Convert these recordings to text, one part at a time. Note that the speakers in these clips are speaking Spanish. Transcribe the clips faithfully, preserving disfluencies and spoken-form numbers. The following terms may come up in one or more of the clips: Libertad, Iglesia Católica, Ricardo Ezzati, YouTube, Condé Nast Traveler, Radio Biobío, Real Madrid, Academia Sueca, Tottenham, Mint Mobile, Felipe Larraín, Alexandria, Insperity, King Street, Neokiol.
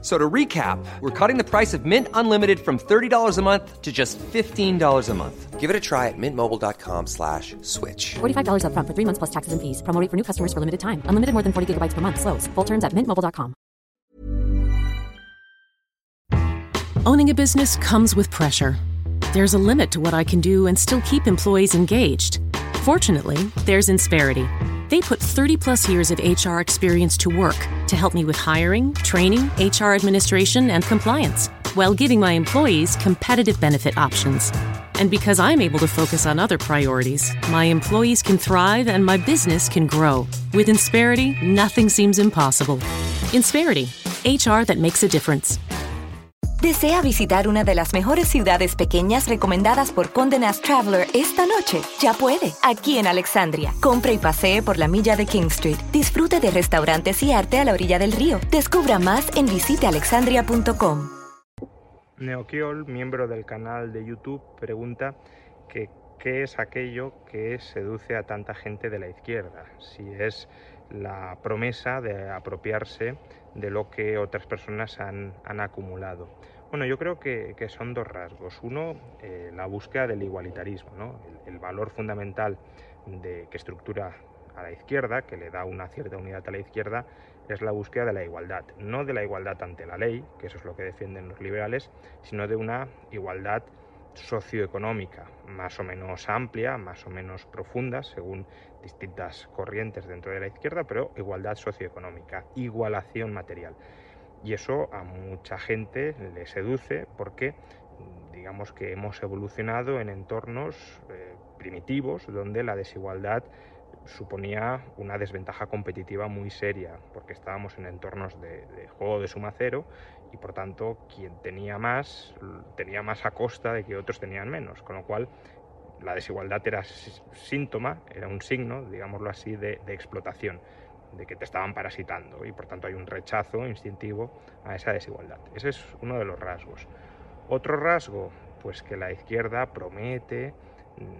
So to recap, we're cutting the price of Mint Unlimited from thirty dollars a month to just fifteen dollars a month. Give it a try at mintmobile.com slash switch. forty-five dollars up front for three months plus taxes and fees. Promo rate for new customers for limited time. Unlimited more than forty gigabytes per month. Slows full terms at mint mobile dot com. Owning a business comes with pressure. There's a limit to what I can do and still keep employees engaged. Fortunately, there's Insperity. They put thirty plus years of H R experience to work to help me with hiring, training, H R administration, and compliance, while giving my employees competitive benefit options. And because I'm able to focus on other priorities, my employees can thrive and my business can grow. With Insperity, nothing seems impossible. Insperity, H R that makes a difference. ¿Desea visitar una de las mejores ciudades pequeñas recomendadas por Condé Nast Traveler esta noche? Ya puede, aquí en Alexandria. Compre y pasee por la milla de King Street. Disfrute de restaurantes y arte a la orilla del río. Descubra más en visite alexandria punto com. Neokiol, miembro del canal de YouTube, pregunta que qué es aquello que seduce a tanta gente de la izquierda. Si es la promesa de apropiarse de lo que otras personas han, han acumulado. Bueno, yo creo que, que son dos rasgos. Uno, eh, la búsqueda del igualitarismo, ¿no? el, el valor fundamental de, que estructura a la izquierda, que le da una cierta unidad a la izquierda, es la búsqueda de la igualdad. No de la igualdad ante la ley, que eso es lo que defienden los liberales, sino de una igualdad socioeconómica, más o menos amplia, más o menos profunda, según distintas corrientes dentro de la izquierda, pero igualdad socioeconómica, igualación material. Y eso a mucha gente le seduce porque, digamos que hemos evolucionado en entornos eh, primitivos donde la desigualdad suponía una desventaja competitiva muy seria, porque estábamos en entornos de, de juego de suma cero y por tanto quien tenía más, tenía más a costa de que otros tenían menos, con lo cual la desigualdad era síntoma, era un signo, digámoslo así, de, de explotación, de que te estaban parasitando y por tanto hay un rechazo instintivo a esa desigualdad. Ese es uno de los rasgos. Otro rasgo, pues que la izquierda promete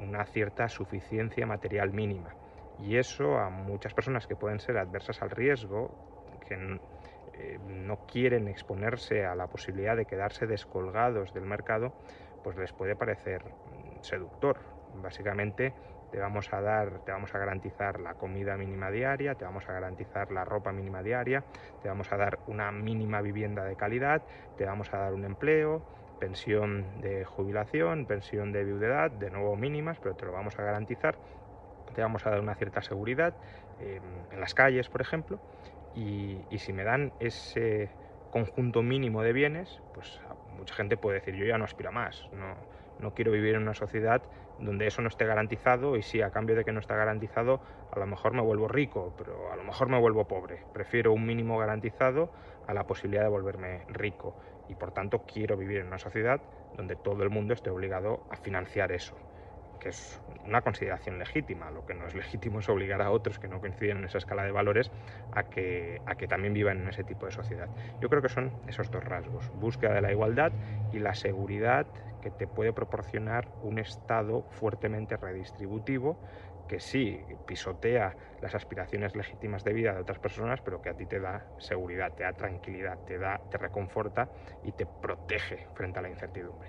una cierta suficiencia material mínima. Y eso a muchas personas que pueden ser adversas al riesgo, que eh, no quieren exponerse a la posibilidad de quedarse descolgados del mercado, pues les puede parecer seductor. Básicamente te vamos a dar, te vamos a garantizar la comida mínima diaria, te vamos a garantizar la ropa mínima diaria, te vamos a dar una mínima vivienda de calidad, te vamos a dar un empleo, pensión de jubilación, pensión de viudedad, de nuevo mínimas, pero te lo vamos a garantizar. Te vamos a dar una cierta seguridad eh, en las calles, por ejemplo, y, y si me dan ese conjunto mínimo de bienes, pues mucha gente puede decir, yo ya no aspiro más, no, no quiero vivir en una sociedad donde eso no esté garantizado y sí, a cambio de que no está garantizado, a lo mejor me vuelvo rico, pero a lo mejor me vuelvo pobre. Prefiero un mínimo garantizado a la posibilidad de volverme rico y, por tanto, quiero vivir en una sociedad donde todo el mundo esté obligado a financiar eso, que es una consideración legítima. Lo que no es legítimo es obligar a otros que no coinciden en esa escala de valores a que, a que también vivan en ese tipo de sociedad. Yo creo que son esos dos rasgos, búsqueda de la igualdad y la seguridad que te puede proporcionar un Estado fuertemente redistributivo que sí pisotea las aspiraciones legítimas de vida de otras personas, pero que a ti te da seguridad, te da tranquilidad, te da, te reconforta y te protege frente a la incertidumbre.